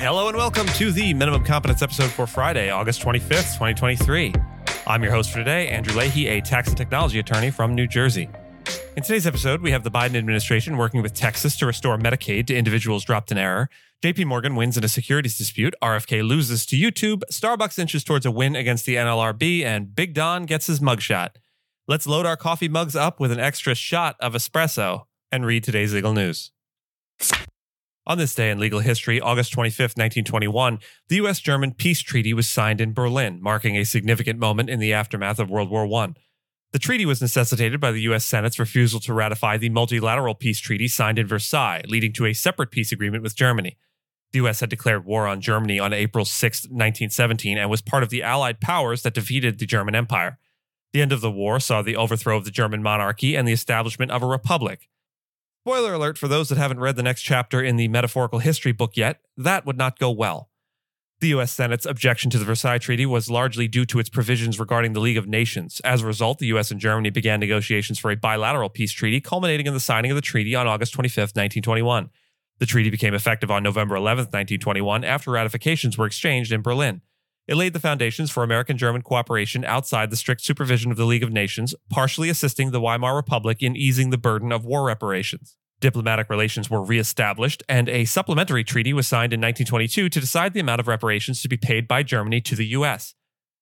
Hello and welcome to the Minimum Competence episode for Friday, August 25th, 2023. I'm your host for today, Andrew Leahy, a tax and technology attorney from New Jersey. In today's episode, we have the Biden administration working with Texas to restore Medicaid to individuals dropped in error, JPMorgan wins in a securities dispute, RFK loses to YouTube, Starbucks inches towards a win against the NLRB, and Big Don gets his mugshot. Let's load our coffee mugs up with an extra shot of espresso and read today's legal news. On this day in legal history, August 25th, 1921, the U.S.–German Peace Treaty was signed in Berlin, marking a significant moment in the aftermath of World War I. The treaty was necessitated by the U.S. Senate's refusal to ratify the multilateral peace treaty signed in Versailles, leading to a separate peace agreement with Germany. The U.S. had declared war on Germany on April 6, 1917, and was part of the Allied Powers that defeated the German Empire. The end of the war saw the overthrow of the German monarchy and the establishment of a republic. Spoiler alert for those that haven't read the next chapter in the metaphorical history book yet, that would not go well. The U.S. Senate's objection to the Versailles Treaty was largely due to its provisions regarding the League of Nations. As a result, the U.S. and Germany began negotiations for a bilateral peace treaty, culminating in the signing of the treaty on August 25, 1921. The treaty became effective on November 11, 1921, after ratifications were exchanged in Berlin. It laid the foundations for American-German cooperation outside the strict supervision of the League of Nations, partially assisting the Weimar Republic in easing the burden of war reparations. Diplomatic relations were reestablished, and a supplementary treaty was signed in 1922 to decide the amount of reparations to be paid by Germany to the U.S.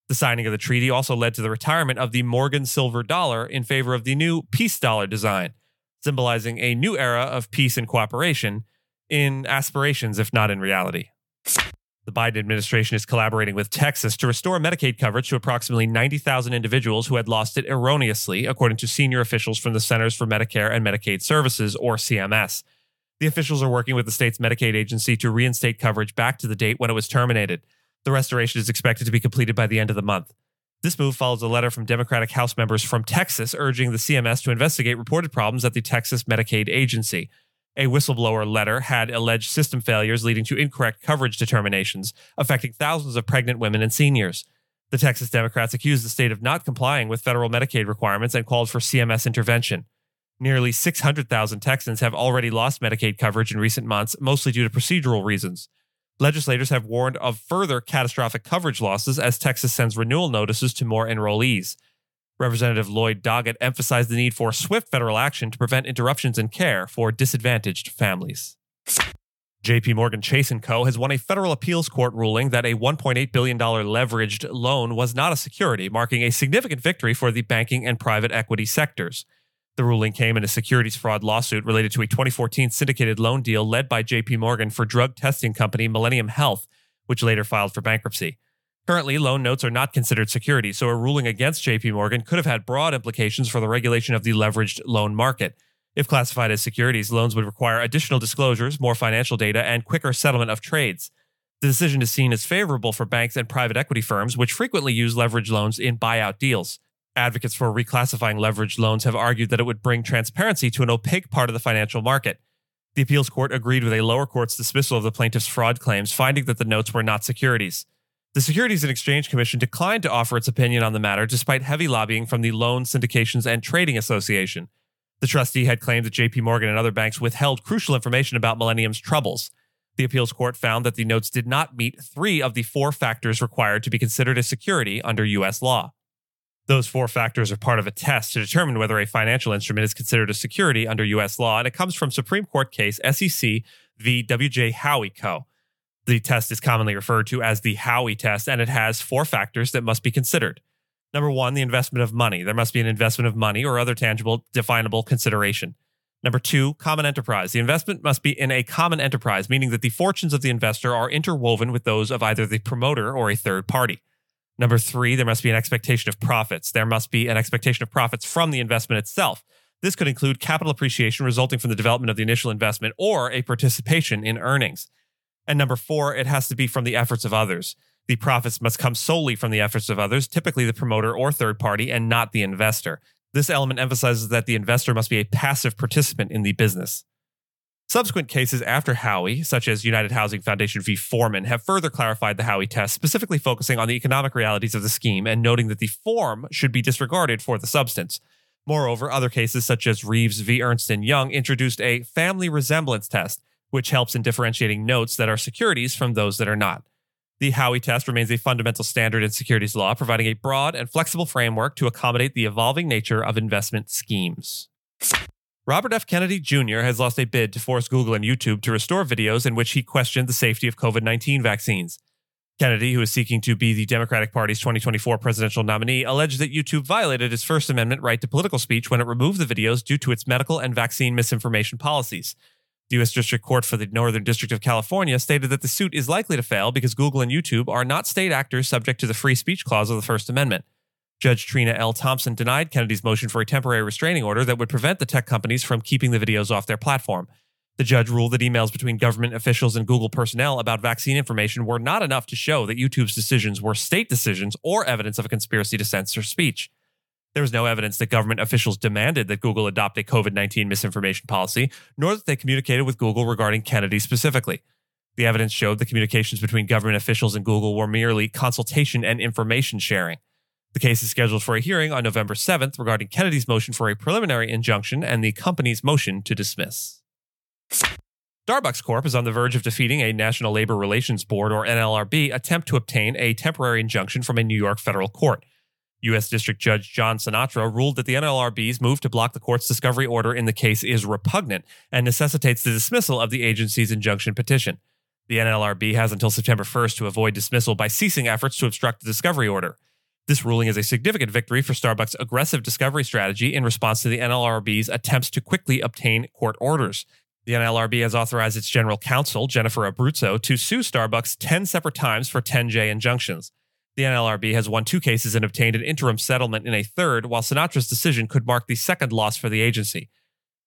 The signing of the treaty also led to the retirement of the Morgan silver dollar in favor of the new Peace dollar design, symbolizing a new era of peace and cooperation in aspirations, if not in reality. The Biden administration is collaborating with Texas to restore Medicaid coverage to approximately 90,000 individuals who had lost it erroneously, according to senior officials from the Centers for Medicare and Medicaid Services, or CMS. The officials are working with the state's Medicaid agency to reinstate coverage back to the date when it was terminated. The restoration is expected to be completed by the end of the month. This move follows a letter from Democratic House members from Texas urging the CMS to investigate reported problems at the Texas Medicaid agency. A whistleblower letter had alleged system failures leading to incorrect coverage determinations, affecting thousands of pregnant women and seniors. The Texas Democrats accused the state of not complying with federal Medicaid requirements and called for CMS intervention. Nearly 600,000 Texans have already lost Medicaid coverage in recent months, mostly due to procedural reasons. Legislators have warned of further catastrophic coverage losses as Texas sends renewal notices to more enrollees. Representative Lloyd Doggett emphasized the need for swift federal action to prevent interruptions in care for disadvantaged families. JPMorgan Chase & Co. has won a federal appeals court ruling that a $1.8 billion leveraged loan was not a security, marking a significant victory for the banking and private equity sectors. The ruling came in a securities fraud lawsuit related to a 2014 syndicated loan deal led by JPMorgan for drug testing company Millennium Health, which later filed for bankruptcy. Currently, loan notes are not considered securities, so a ruling against JPMorgan could have had broad implications for the regulation of the leveraged loan market. If classified as securities, loans would require additional disclosures, more financial data, and quicker settlement of trades. The decision is seen as favorable for banks and private equity firms, which frequently use leveraged loans in buyout deals. Advocates for reclassifying leveraged loans have argued that it would bring transparency to an opaque part of the financial market. The appeals court agreed with a lower court's dismissal of the plaintiff's fraud claims, finding that the notes were not securities. The Securities and Exchange Commission declined to offer its opinion on the matter despite heavy lobbying from the Loan Syndications and Trading Association. The trustee had claimed that JPMorgan and other banks withheld crucial information about Millennium's troubles. The appeals court found that the notes did not meet three of the four factors required to be considered a security under U.S. law. Those four factors are part of a test to determine whether a financial instrument is considered a security under U.S. law, and it comes from Supreme Court case SEC v. W.J. Howey Co. The test is commonly referred to as the Howey test, and it has four factors that must be considered. Number one, the investment of money. There must be an investment of money or other tangible, definable consideration. Number two, common enterprise. The investment must be in a common enterprise, meaning that the fortunes of the investor are interwoven with those of either the promoter or a third party. Number three, there must be an expectation of profits. There must be an expectation of profits from the investment itself. This could include capital appreciation resulting from the development of the initial investment or a participation in earnings. And number four, it has to be from the efforts of others. The profits must come solely from the efforts of others, typically the promoter or third party, and not the investor. This element emphasizes that the investor must be a passive participant in the business. Subsequent cases after Howey, such as United Housing Foundation v. Foreman, have further clarified the Howey test, specifically focusing on the economic realities of the scheme and noting that the form should be disregarded for the substance. Moreover, other cases such as Reeves v. Ernst & Young introduced a family resemblance test, which helps in differentiating notes that are securities from those that are not. The Howey test remains a fundamental standard in securities law, providing a broad and flexible framework to accommodate the evolving nature of investment schemes. Robert F. Kennedy Jr. has lost a bid to force Google and YouTube to restore videos in which he questioned the safety of COVID-19 vaccines. Kennedy, who is seeking to be the Democratic Party's 2024 presidential nominee, alleged that YouTube violated his First Amendment right to political speech when it removed the videos due to its medical and vaccine misinformation policies. The U.S. District Court for the Northern District of California stated that the suit is likely to fail because Google and YouTube are not state actors subject to the free speech clause of the First Amendment. Judge Trina L. Thompson denied Kennedy's motion for a temporary restraining order that would prevent the tech companies from keeping the videos off their platform. The judge ruled that emails between government officials and Google personnel about vaccine information were not enough to show that YouTube's decisions were state decisions or evidence of a conspiracy to censor speech. There was no evidence that government officials demanded that Google adopt a COVID-19 misinformation policy, nor that they communicated with Google regarding Kennedy specifically. The evidence showed the communications between government officials and Google were merely consultation and information sharing. The case is scheduled for a hearing on November 7th regarding Kennedy's motion for a preliminary injunction and the company's motion to dismiss. Starbucks Corp is on the verge of defeating a National Labor Relations Board, or NLRB, attempt to obtain a temporary injunction from a New York federal court. U.S. District Judge John Sinatra ruled that the NLRB's move to block the court's discovery order in the case is repugnant and necessitates the dismissal of the agency's injunction petition. The NLRB has until September 1st to avoid dismissal by ceasing efforts to obstruct the discovery order. This ruling is a significant victory for Starbucks' aggressive discovery strategy in response to the NLRB's attempts to quickly obtain court orders. The NLRB has authorized its general counsel, Jennifer Abruzzo, to sue Starbucks 10 separate times for 10J injunctions. The NLRB has won 2 cases and obtained an interim settlement in a third, while Sinatra's decision could mark the second loss for the agency.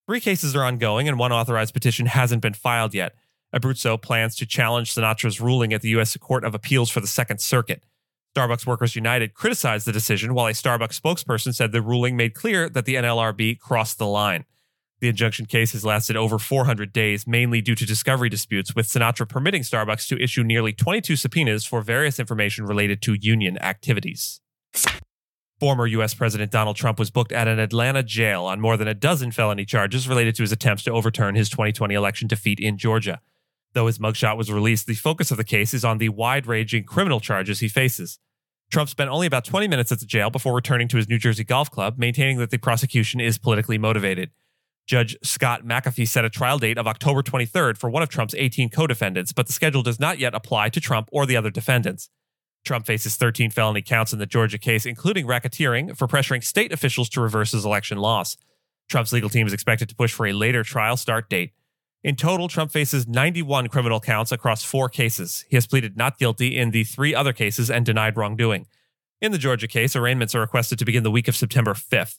3 cases are ongoing, and 1 authorized petition hasn't been filed yet. Abruzzo plans to challenge Sinatra's ruling at the U.S. Court of Appeals for the Second Circuit. Starbucks Workers United criticized the decision, while a Starbucks spokesperson said the ruling made clear that the NLRB crossed the line. The injunction case has lasted over 400 days, mainly due to discovery disputes, with Sinatra permitting Starbucks to issue nearly 22 subpoenas for various information related to union activities. Former U.S. President Donald Trump was booked at an Atlanta jail on more than a dozen felony charges related to his attempts to overturn his 2020 election defeat in Georgia. Though his mugshot was released, the focus of the case is on the wide-ranging criminal charges he faces. Trump spent only about 20 minutes at the jail before returning to his New Jersey golf club, maintaining that the prosecution is politically motivated. Judge Scott McAfee set a trial date of October 23rd for one of Trump's 18 co-defendants, but the schedule does not yet apply to Trump or the other defendants. Trump faces 13 felony counts in the Georgia case, including racketeering for pressuring state officials to reverse his election loss. Trump's legal team is expected to push for a later trial start date. In total, Trump faces 91 criminal counts across 4 cases. He has pleaded not guilty in the 3 other cases and denied wrongdoing. In the Georgia case, arraignments are requested to begin the week of September 5th.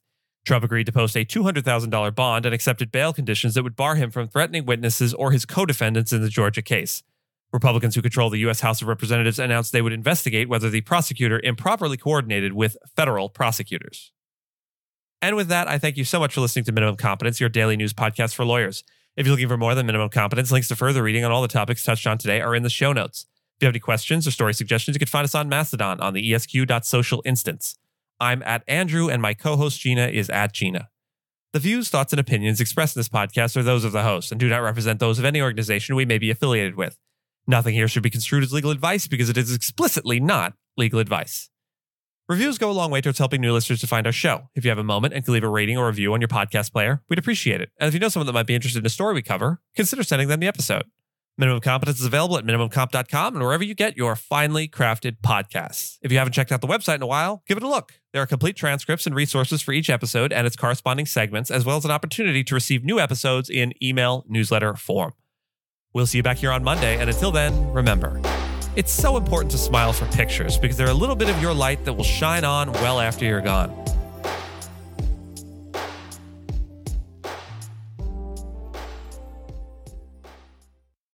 Trump agreed to post a $200,000 bond and accepted bail conditions that would bar him from threatening witnesses or his co-defendants in the Georgia case. Republicans who control the U.S. House of Representatives announced they would investigate whether the prosecutor improperly coordinated with federal prosecutors. And with that, I thank you so much for listening to Minimum Competence, your daily news podcast for lawyers. If you're looking for more than Minimum Competence, links to further reading on all the topics touched on today are in the show notes. If you have any questions or story suggestions, you can find us on Mastodon on the esq.social instance. I'm at Andrew, and my co-host Gina is at Gina. The views, thoughts, and opinions expressed in this podcast are those of the host and do not represent those of any organization we may be affiliated with. Nothing here should be construed as legal advice because it is explicitly not legal advice. Reviews go a long way towards helping new listeners to find our show. If you have a moment and can leave a rating or review on your podcast player, we'd appreciate it. And if you know someone that might be interested in a story we cover, consider sending them the episode. Minimum Competence is available at minimumcomp.com and wherever you get your finely crafted podcasts. If you haven't checked out the website in a while, give it a look. There are complete transcripts and resources for each episode and its corresponding segments, as well as an opportunity to receive new episodes in email newsletter form. We'll see you back here on Monday, and until then, remember, it's so important to smile for pictures because they're a little bit of your light that will shine on well after you're gone.